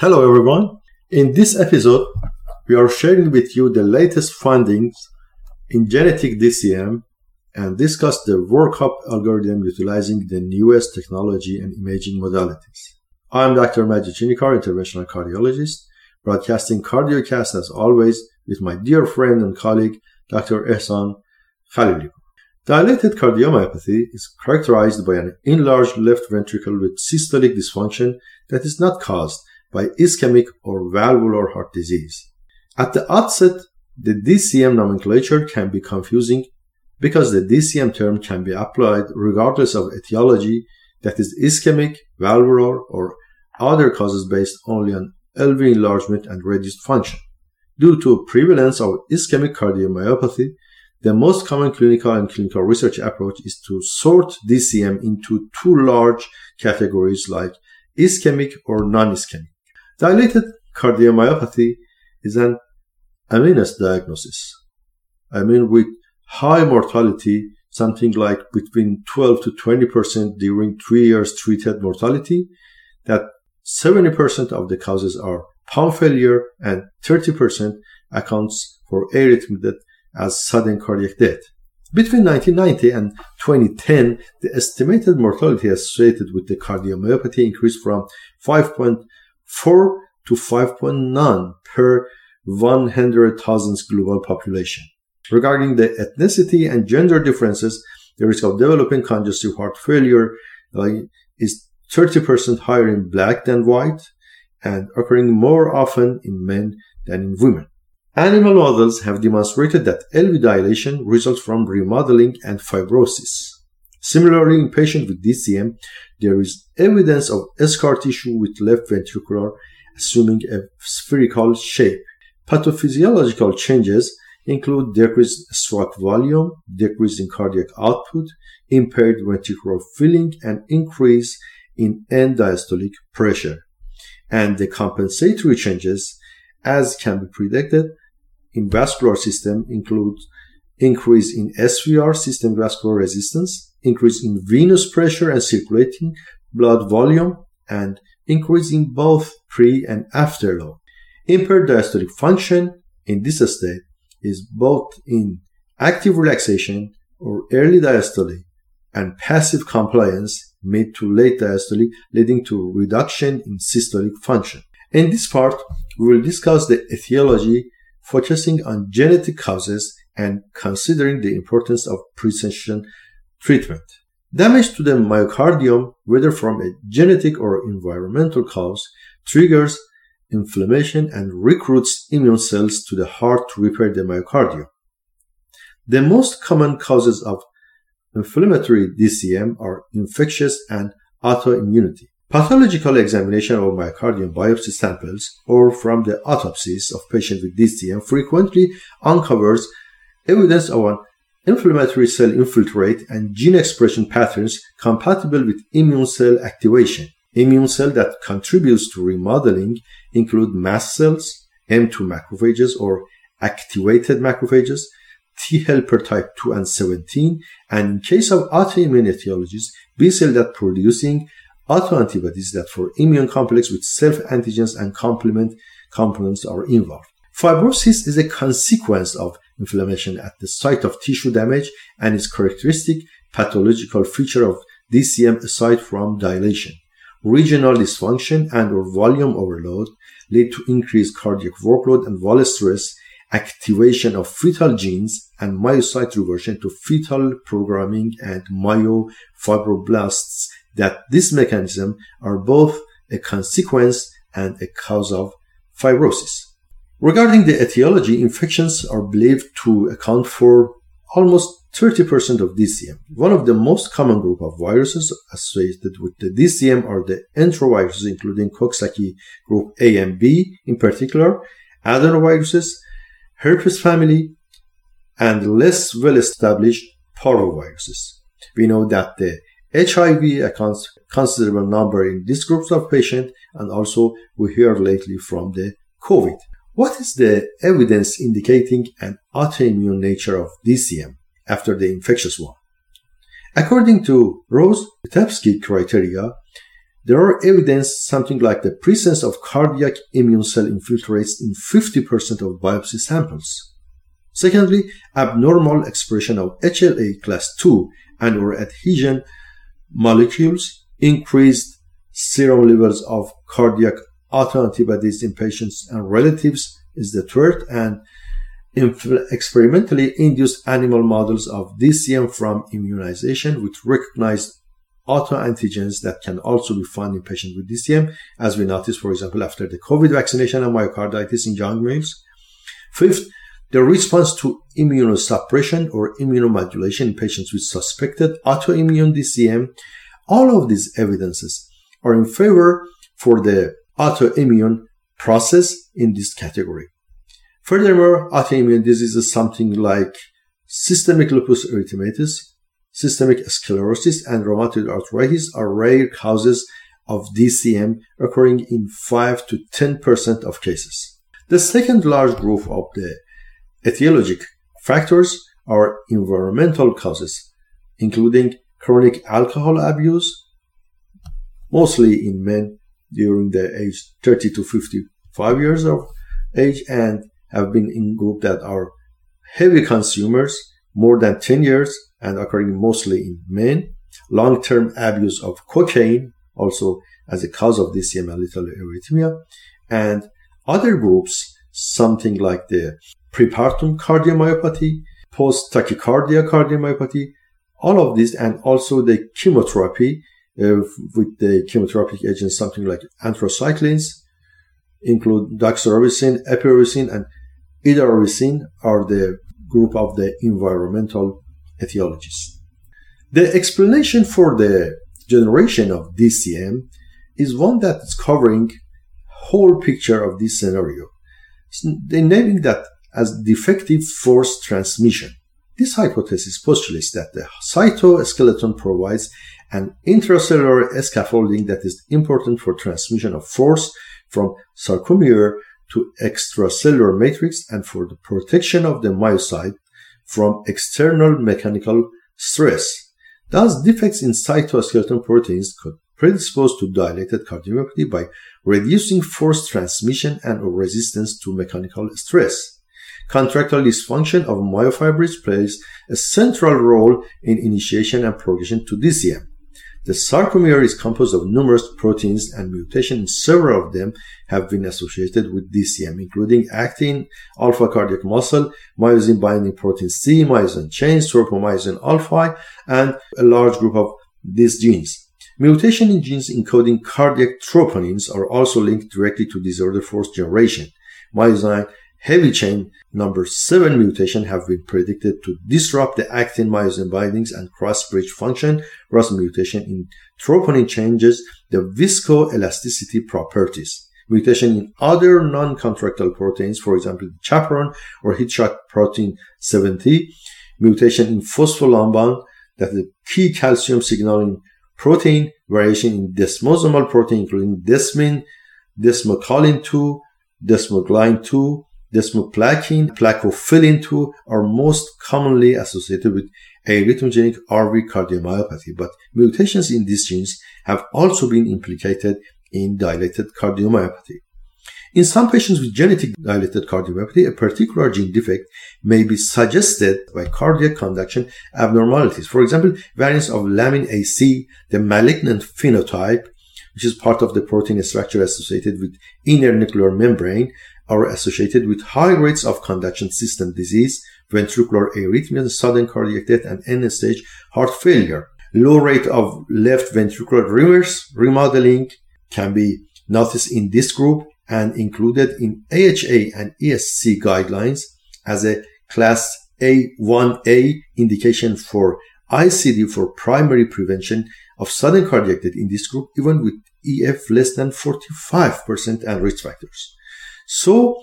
Hello everyone. In this episode, we are sharing with you the latest findings in genetic DCM and discuss the workup algorithm utilizing the newest technology and imaging modalities. I'm Dr. Majid Chinikar, interventional cardiologist, broadcasting Cardiocast as always with my dear friend and colleague, Dr. Ehsan Khalilikou. Dilated cardiomyopathy is characterized by an enlarged left ventricle with systolic dysfunction that is not caused by ischemic or valvular heart disease. At the outset, the DCM nomenclature can be confusing because the DCM term can be applied regardless of etiology, that is ischemic, valvular, or other causes based only on LV enlargement and reduced function. Due to prevalence of ischemic cardiomyopathy, the most common clinical and clinical research approach is to sort DCM into two large categories like ischemic or non-ischemic. Dilated cardiomyopathy is an ominous diagnosis. With high mortality, something like between 12 to 20% during 3 years treated mortality, that 70% of the causes are pump failure and 30% accounts for arrhythmia death as sudden cardiac death. Between 1990 and 2010, the estimated mortality associated with the cardiomyopathy increased from 5.4 to 5.9 per 100,000 global population. Regarding the ethnicity and gender differences, the risk of developing congestive heart failure is 30% higher in black than white and occurring more often in men than in women. Animal models have demonstrated that LV dilation results from remodeling and fibrosis. Similarly, in patients with DCM, there is evidence of scar tissue with left ventricular assuming a spherical shape. Pathophysiological changes include decreased stroke volume, decrease in cardiac output, impaired ventricular filling, and increase in end diastolic pressure. And the compensatory changes, as can be predicted, in vascular system include increase in SVR, system vascular resistance, increase in venous pressure and circulating blood volume, and increase in both pre and after load. Impaired diastolic function in this state is both in active relaxation or early diastole and passive compliance mid to late diastole, leading to reduction in systolic function. In this part, we will discuss the etiology, focusing on genetic causes and considering the importance of prevention treatment. Damage to the myocardium, whether from a genetic or environmental cause, triggers inflammation and recruits immune cells to the heart to repair the myocardium. The most common causes of inflammatory DCM are infectious and autoimmunity. Pathological examination of myocardium biopsy samples or from the autopsies of patients with DCM frequently uncovers evidence of an inflammatory cell infiltrate and gene expression patterns compatible with immune cell activation. Immune cell that contributes to remodeling include mast cells, M2 macrophages or activated macrophages, T helper type 2 and 17, and in case of autoimmune etiologies, B cell that producing autoantibodies that for immune complex with self-antigens and complement components are involved. Fibrosis is a consequence of inflammation at the site of tissue damage and is characteristic pathological feature of DCM aside from dilation. Regional dysfunction and or volume overload lead to increased cardiac workload and wall stress, activation of fetal genes, and myocyte reversion to fetal programming and myofibroblasts, that this mechanism are both a consequence and a cause of fibrosis. Regarding the etiology, infections are believed to account for almost 30% of DCM. One of the most common group of viruses associated with the DCM are the enteroviruses, including Coxsackie group A and B in particular, adenoviruses, herpes family, and less well-established parvoviruses. We know that the HIV accounts considerable number in these groups of patients, and also we hear lately from the COVID. What is the evidence indicating an autoimmune nature of DCM after the infectious one? According to Rose-Petapsky criteria, There are evidence something like the presence of cardiac immune cell infiltrates in 50% of biopsy samples. Secondly, abnormal expression of HLA class II and/or adhesion molecules increased serum levels of cardiac autoantibodies in patients and relatives is the third, and experimentally induced animal models of DCM from immunization with recognized autoantigens that can also be found in patients with DCM, as we noticed, for example, after the COVID vaccination and myocarditis in young males. Fifth, the response to immunosuppression or immunomodulation in patients with suspected autoimmune DCM. All of these evidences are in favor for the autoimmune process in this category. Furthermore, autoimmune diseases something like systemic lupus erythematosus, systemic sclerosis, and rheumatoid arthritis are rare causes of DCM, occurring in 5 to 10% of cases. The second large group of the etiologic factors are environmental causes, including chronic alcohol abuse, mostly in men during the age 30 to 55 years of age, and have been in group that are heavy consumers, more than 10 years, and occurring mostly in men. Long-term abuse of cocaine, also as a cause of DCM and little arrhythmia. And other groups, something like the prepartum cardiomyopathy, post-tachycardia cardiomyopathy, all of this, and also the chemotherapy with the chemotherapeutic agents, something like anthracyclines, include doxorubicin, epirubicin, and idarubicin are the group of the environmental etiologies. The explanation for the generation of DCM is one that is covering whole picture of this scenario. They naming that as defective force transmission. This hypothesis postulates that the cytoskeleton provides an intracellular scaffolding that is important for transmission of force from sarcomere to extracellular matrix and for the protection of the myocyte from external mechanical stress. Thus, defects in cytoskeleton proteins could predispose to dilated cardiomyopathy by reducing force transmission and resistance to mechanical stress. Contractile dysfunction of myofibrils plays a central role in initiation and progression to DCM. The sarcomere is composed of numerous proteins, and mutations in several of them have been associated with DCM, including actin, alpha-cardiac muscle, myosin-binding protein C, myosin chain, tropomyosin alpha, and a large group of these genes. Mutation in genes encoding cardiac troponins are also linked directly to disorder force generation. Myosin heavy chain number 7 mutation have been predicted to disrupt the actin-myosin bindings and cross-bridge function, whereas mutation in troponin changes the viscoelasticity properties. Mutation in other non-contractile proteins, for example, chaperone or hitchhike protein 70, mutation in phospholamban, that is a key calcium signaling protein, variation in desmosomal protein, including desmin, desmocollin 2, desmoglin 2, desmoplakin, plakophilin 2 are most commonly associated with arrhythmogenic RV cardiomyopathy, but mutations in these genes have also been implicated in dilated cardiomyopathy. In some patients with genetic dilated cardiomyopathy, a particular gene defect may be suggested by cardiac conduction abnormalities. For example, variants of lamin AC, the malignant phenotype, which is part of the protein structure associated with inner nuclear membrane, are associated with high rates of conduction system disease, ventricular arrhythmia, sudden cardiac death, and end-stage heart failure. Low rate of left ventricular reverse remodeling can be noticed in this group and included in AHA and ESC guidelines as a class A1A indication for ICD for primary prevention of sudden cardiac death in this group, even with EF less than 45% and risk factors. So,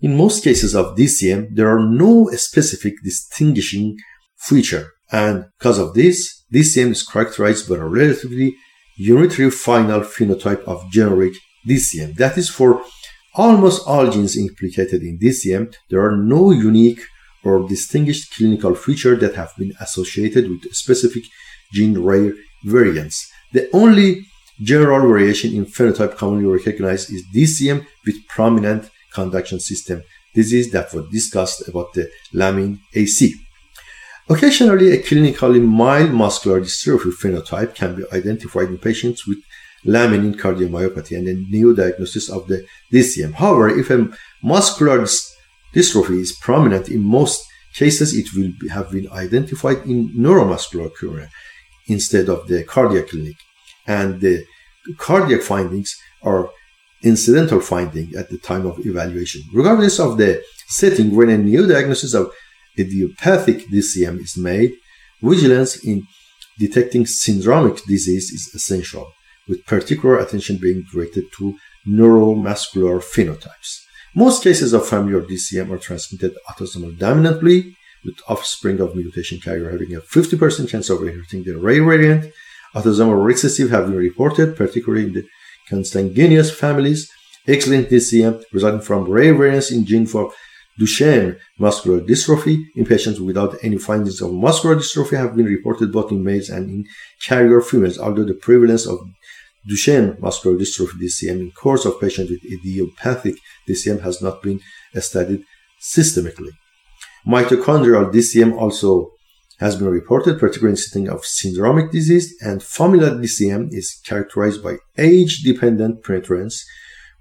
in most cases of DCM, there are no specific distinguishing feature, and because of this, DCM is characterized by a relatively unitary final phenotype of generic DCM. That is, for almost all genes implicated in DCM, there are no unique or distinguished clinical features that have been associated with specific gene rare variants. The only General variation in phenotype commonly recognized is DCM with prominent conduction system disease that was discussed about the lamin AC. Occasionally, a clinically mild muscular dystrophy phenotype can be identified in patients with laminin cardiomyopathy and a new diagnosis of the DCM. However, if a muscular dystrophy is prominent, in most cases it will have been identified in neuromuscular current instead of the cardiac clinic, and the cardiac findings are incidental findings at the time of evaluation. Regardless of the setting, when a new diagnosis of idiopathic DCM is made, vigilance in detecting syndromic disease is essential, with particular attention being directed to neuromuscular phenotypes. Most cases of familial DCM are transmitted autosomal dominantly, with offspring of mutation carrier having a 50% chance of inheriting the rare variant. Autosomal recessive have been reported, particularly in the consanguineous families. X-linked DCM resulting from rare variants in gene for Duchenne muscular dystrophy in patients without any findings of muscular dystrophy have been reported both in males and in carrier females, although the prevalence of Duchenne muscular dystrophy DCM in cohorts of patients with idiopathic DCM has not been studied systemically. Mitochondrial DCM also has been reported, particularly in setting of syndromic disease, and familial DCM is characterized by age-dependent penetrance,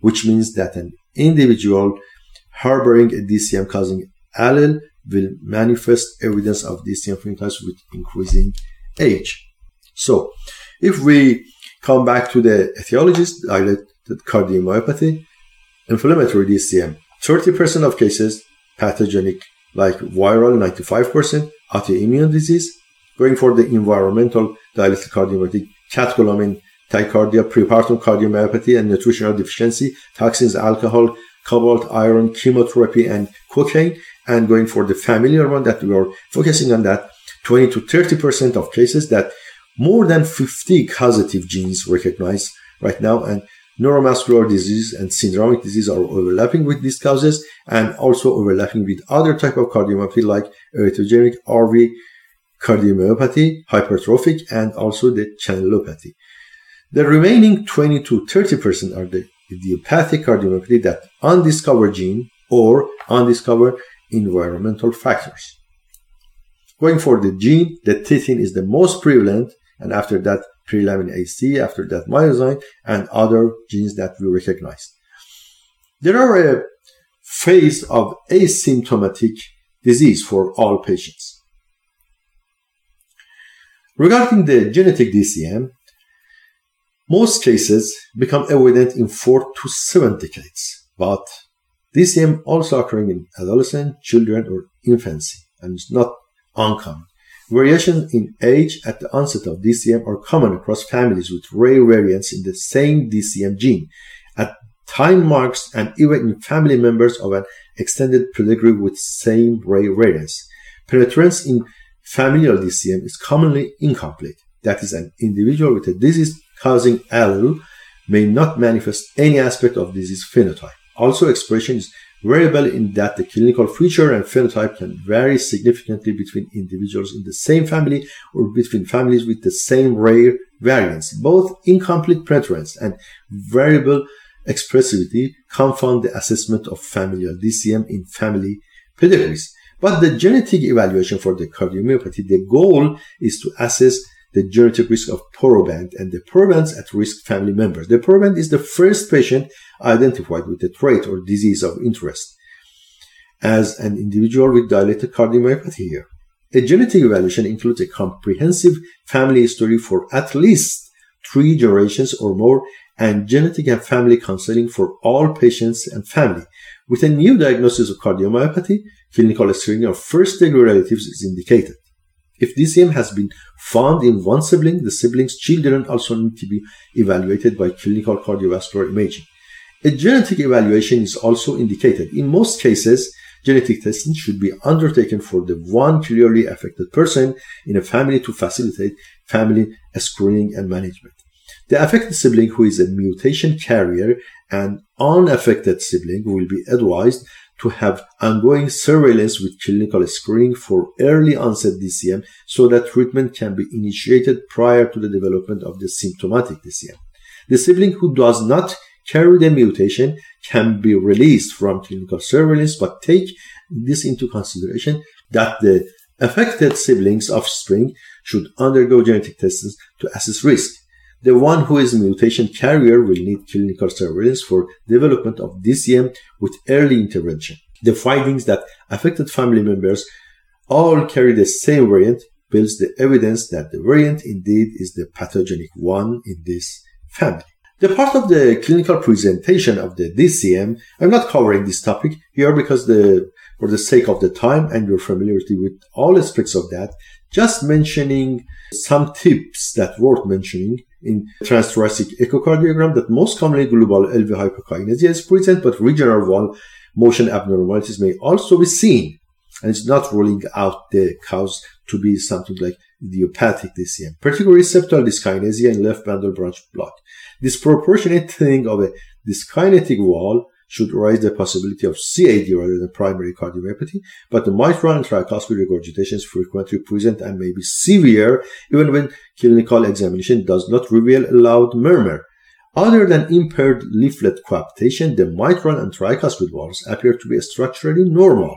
which means that an individual harboring a DCM-causing allele will manifest evidence of DCM phenotypes with increasing age. So, if we come back to the etiologies, dilated cardiomyopathy, inflammatory DCM, 30% of cases, pathogenic like viral 95%, autoimmune disease. Going for the environmental dilated cardiomyopathy, catecholamine, tachycardia, prepartum cardiomyopathy, and nutritional deficiency, toxins, alcohol, cobalt, iron, chemotherapy, and cocaine. And going for the familiar one that we are focusing on, that 20 to 30% of cases that more than 50 causative genes recognized right now, and neuromuscular disease and syndromic disease are overlapping with these causes and also overlapping with other type of cardiomyopathy like hereditary RV cardiomyopathy, hypertrophic, and also the channelopathy. The remaining 20 to 30% are the idiopathic cardiomyopathy that undiscovered gene or undiscovered environmental factors. Going for the gene, the titin is the most prevalent, and after that pre-lamin AC, after that myosin, and other genes that we recognize. There are a phase of asymptomatic disease for all patients. Regarding the genetic DCM, most cases become evident in 4 to 7 decades, but DCM also occurring in adolescent, children, or infancy, and it's not uncommon. Variations in age at the onset of DCM are common across families with rare variants in the same DCM gene, at time marks, and even in family members of an extended pedigree with same rare variants. Penetrance in familial DCM is commonly incomplete. That is, an individual with a disease-causing allele may not manifest any aspect of disease phenotype. Also, expression is variable in that the clinical feature and phenotype can vary significantly between individuals in the same family or between families with the same rare variants. Both incomplete penetrance and variable expressivity confound the assessment of familial DCM in family pedigrees. But the genetic evaluation for the cardiomyopathy, the goal is to assess the genetic risk of proband and the proband's at-risk family members. The proband is the first patient identified with a trait or disease of interest as an individual with dilated cardiomyopathy here. A genetic evaluation includes a comprehensive family history for at least 3 generations or more, and genetic and family counseling for all patients and family. With a new diagnosis of cardiomyopathy, clinical screening of first-degree relatives is indicated. If DCM has been found in one sibling, the sibling's children also need to be evaluated by clinical cardiovascular imaging. A genetic evaluation is also indicated. In most cases, genetic testing should be undertaken for the one clearly affected person in a family to facilitate family screening and management. The affected sibling who is a mutation carrier and unaffected sibling will be advised to have ongoing surveillance with clinical screening for early onset DCM so that treatment can be initiated prior to the development of the symptomatic DCM. The sibling who does not carry the mutation can be released from clinical surveillance, but take this into consideration that the affected siblings' offspring should undergo genetic tests to assess risk. The one who is a mutation carrier will need clinical surveillance for development of DCM with early intervention. The findings that affected family members all carry the same variant builds the evidence that the variant indeed is the pathogenic one in this family. The part of the clinical presentation of the DCM, I'm not covering this topic here because for the sake of the time and your familiarity with all aspects of that, just mentioning some tips that worth mentioning in transthoracic echocardiogram that most commonly global LV hypokinesia is present, but regional wall motion abnormalities may also be seen. And it's not ruling out the cause to be something like idiopathic DCM, particularly septal dyskinesia and left bundle branch block. Disproportionate thinning of a dyskinetic wall should raise the possibility of CAD rather than primary cardiomyopathy, but the mitral and tricuspid regurgitation is frequently present and may be severe even when clinical examination does not reveal a loud murmur. Other than impaired leaflet coaptation, the mitral and tricuspid walls appear to be structurally normal,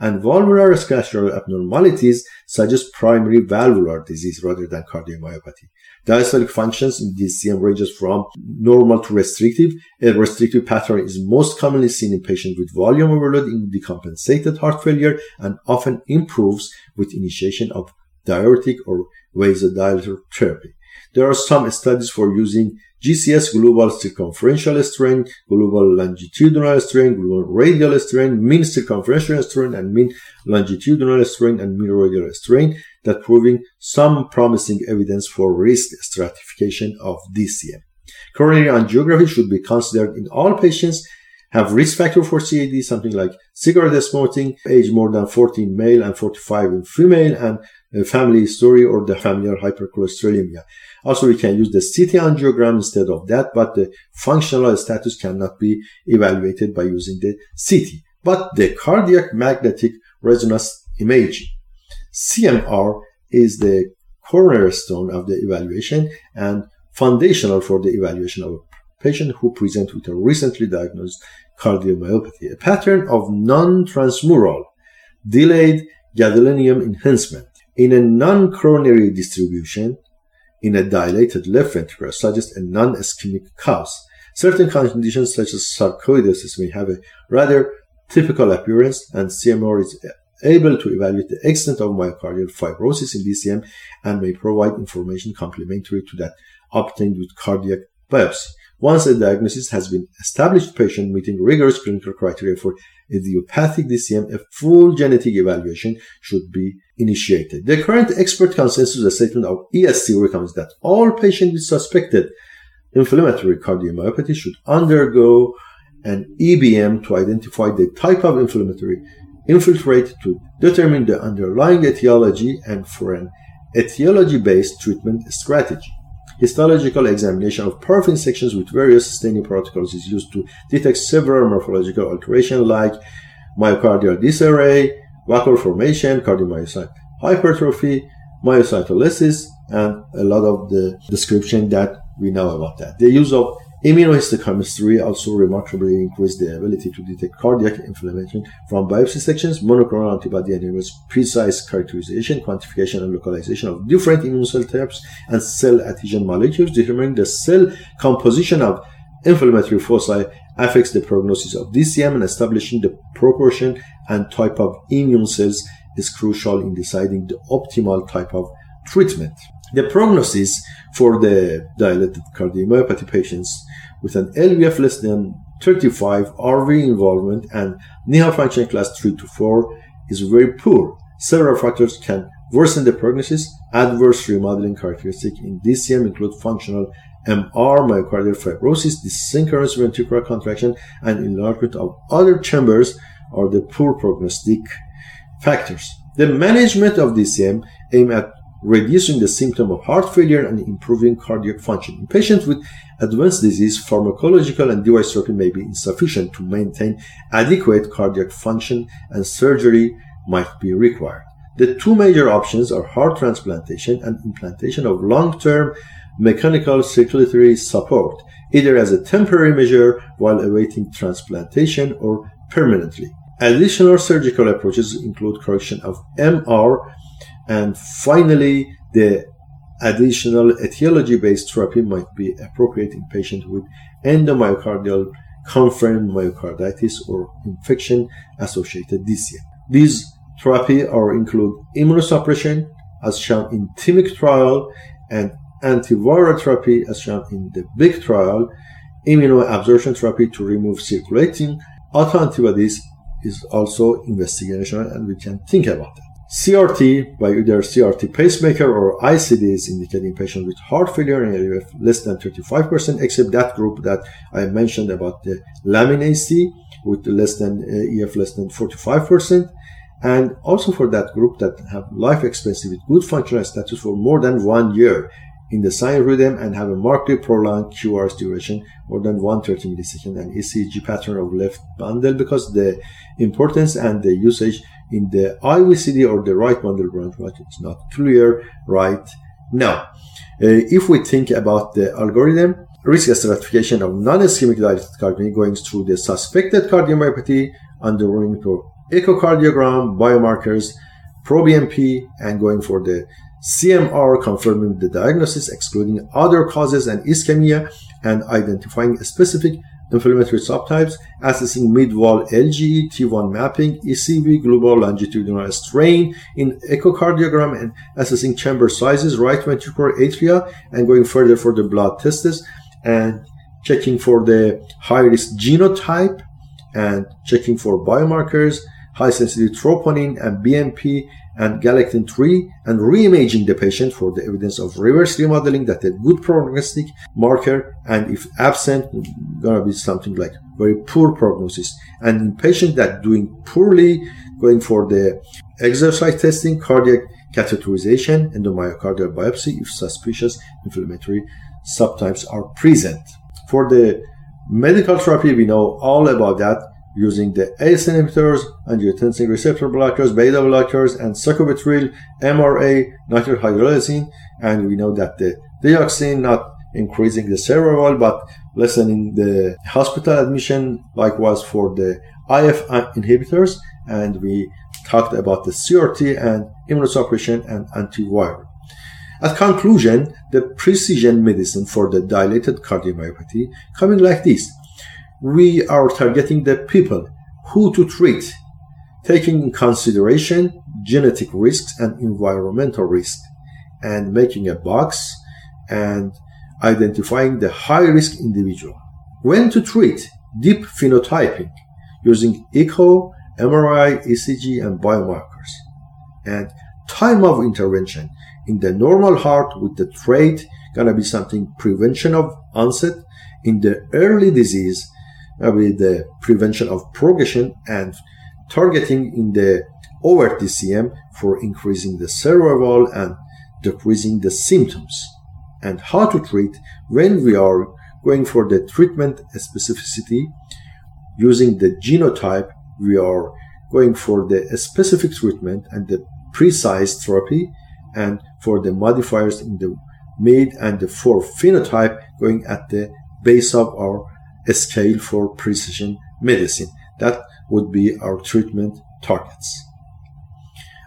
and valvular scapular abnormalities suggest primary valvular disease rather than cardiomyopathy. Diastolic functions in DCM ranges from normal to restrictive. A restrictive pattern is most commonly seen in patients with volume overload in decompensated heart failure and often improves with initiation of diuretic or vasodilator therapy. There are some studies for using GCS, global circumferential strain, global longitudinal strain, global radial strain, mean circumferential strain, and mean longitudinal strain, and mean radial strain, that proving some promising evidence for risk stratification of DCM. Coronary angiography should be considered in all patients have risk factor for CAD, something like cigarette smoking, age more than 40 in male and 45 in female, and family history or the familial hypercholesterolemia. Also, we can use the CT angiogram instead of that, but the functional status cannot be evaluated by using the CT. But the cardiac magnetic resonance imaging, CMR, is the cornerstone of the evaluation and foundational for the evaluation of a patient who presents with a recently diagnosed cardiomyopathy, a pattern of non-transmural delayed gadolinium enhancement in a non-coronary distribution in a dilated left ventricle suggests a non-ischemic cause. Certain conditions such as sarcoidosis may have a rather typical appearance, and CMR is able to evaluate the extent of myocardial fibrosis in DCM and may provide information complementary to that obtained with cardiac biopsy. Once a diagnosis has been established, patient meeting rigorous clinical criteria for idiopathic DCM, a full genetic evaluation should be initiated. The current expert consensus statement of ESC recommends that all patients with suspected inflammatory cardiomyopathy should undergo an EBM to identify the type of inflammatory infiltrate to determine the underlying etiology and for an etiology-based treatment strategy. Histological examination of paraffin sections with various staining protocols is used to detect several morphological alterations like myocardial disarray, vacuole formation, cardiomyocyte hypertrophy, myocytolysis, and a lot of the description that we know about that. The use of immunohistochemistry also remarkably increased the ability to detect cardiac inflammation from biopsy sections. Monoclonal antibody enables precise characterization, quantification, and localization of different immune cell types and cell adhesion molecules. Determining the cell composition of inflammatory foci affects the prognosis of DCM, and establishing the proportion and type of immune cells is crucial in deciding the optimal type of treatment. The prognosis for the dilated cardiomyopathy patients with an LVF less than 35, RV involvement, and NEHA function class 3 to 4 is very poor. Several factors can worsen the prognosis. Adverse remodeling characteristics in DCM include functional MR, myocardial fibrosis, dysynchronous ventricular contraction, and enlargement of other chambers are the poor prognostic factors. The management of DCM aims at reducing the symptom of heart failure and improving cardiac function. In patients with advanced disease, pharmacological and device therapy may be insufficient to maintain adequate cardiac function, and surgery might be required. The two major options are heart transplantation and implantation of long-term mechanical circulatory support, either as a temporary measure while awaiting transplantation or permanently. Additional surgical approaches include correction of MR and finally the additional etiology-based therapy might be appropriate in patients with endomyocardial confirmed myocarditis or infection-associated DCM. These therapy include immunosuppression, as shown in TIMIC trial, and antiviral therapy, as shown in the BIC trial. Immunoabsorption therapy to remove circulating autoantibodies is also investigational, and we can think about that. CRT by either CRT pacemaker or ICD is indicated in patients with heart failure in area of less than 35%, except that group that I mentioned about the Lamin AC with less than EF less than 45%, and also for that group that have life expectancy with good functional status for more than 1 year in the sign rhythm and have a markedly prolonged QRS duration more than 130 milliseconds and ECG pattern of left bundle, because the importance and the usage in the IVCD or the right bundle branch, but it's not clear right now. If we think about the algorithm, risk stratification of non-ischemic dilated cardiomyopathy going through the suspected cardiomyopathy, undergoing echocardiogram, biomarkers, proBNP, and going for the CMR, confirming the diagnosis, excluding other causes and ischemia, and identifying specific inflammatory subtypes, assessing mid-wall LGE, T1 mapping, ECV, global longitudinal strain in echocardiogram, and assessing chamber sizes, right ventricular atria, and going further for the blood tests, and checking for the high-risk genotype, and checking for biomarkers, high-sensitivity troponin and BNP and galactin-3, and re-imaging the patient for the evidence of reverse remodeling that a good prognostic marker, and if absent, gonna be something like very poor prognosis. And in patients that doing poorly, going for the exercise testing, cardiac catheterization, endomyocardial biopsy if suspicious inflammatory subtypes are present. For the medical therapy, we know all about that, using the ACE inhibitors, angiotensin receptor blockers, beta blockers, and sacubitril, MRA, nitrile hydrolysine, and we know that the dioxin not increasing the cerebral but lessening the hospital admission, likewise for the IF inhibitors, and we talked about the CRT and immunosuppression and antiviral. At conclusion, the precision medicine for the dilated cardiomyopathy coming like this. We are targeting the people who to treat, taking in consideration genetic risks and environmental risks, and making a box and identifying the high-risk individual. When to treat? Deep phenotyping using echo, MRI, ECG, and biomarkers. And time of intervention in the normal heart with the trait gonna be something prevention of onset. In the early disease, with the prevention of progression, and targeting in the overt DCM for increasing the survival and decreasing the symptoms. And how to treat when we are going for the treatment specificity using the genotype, we are going for the specific treatment and the precise therapy, and for the modifiers in the mid and the four phenotype going at the base of our a scale for precision medicine. That would be our treatment targets.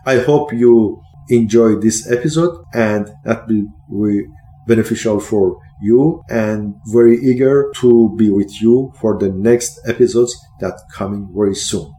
I hope you enjoyed this episode and that will be beneficial for you, and very eager to be with you for the next episodes that coming very soon.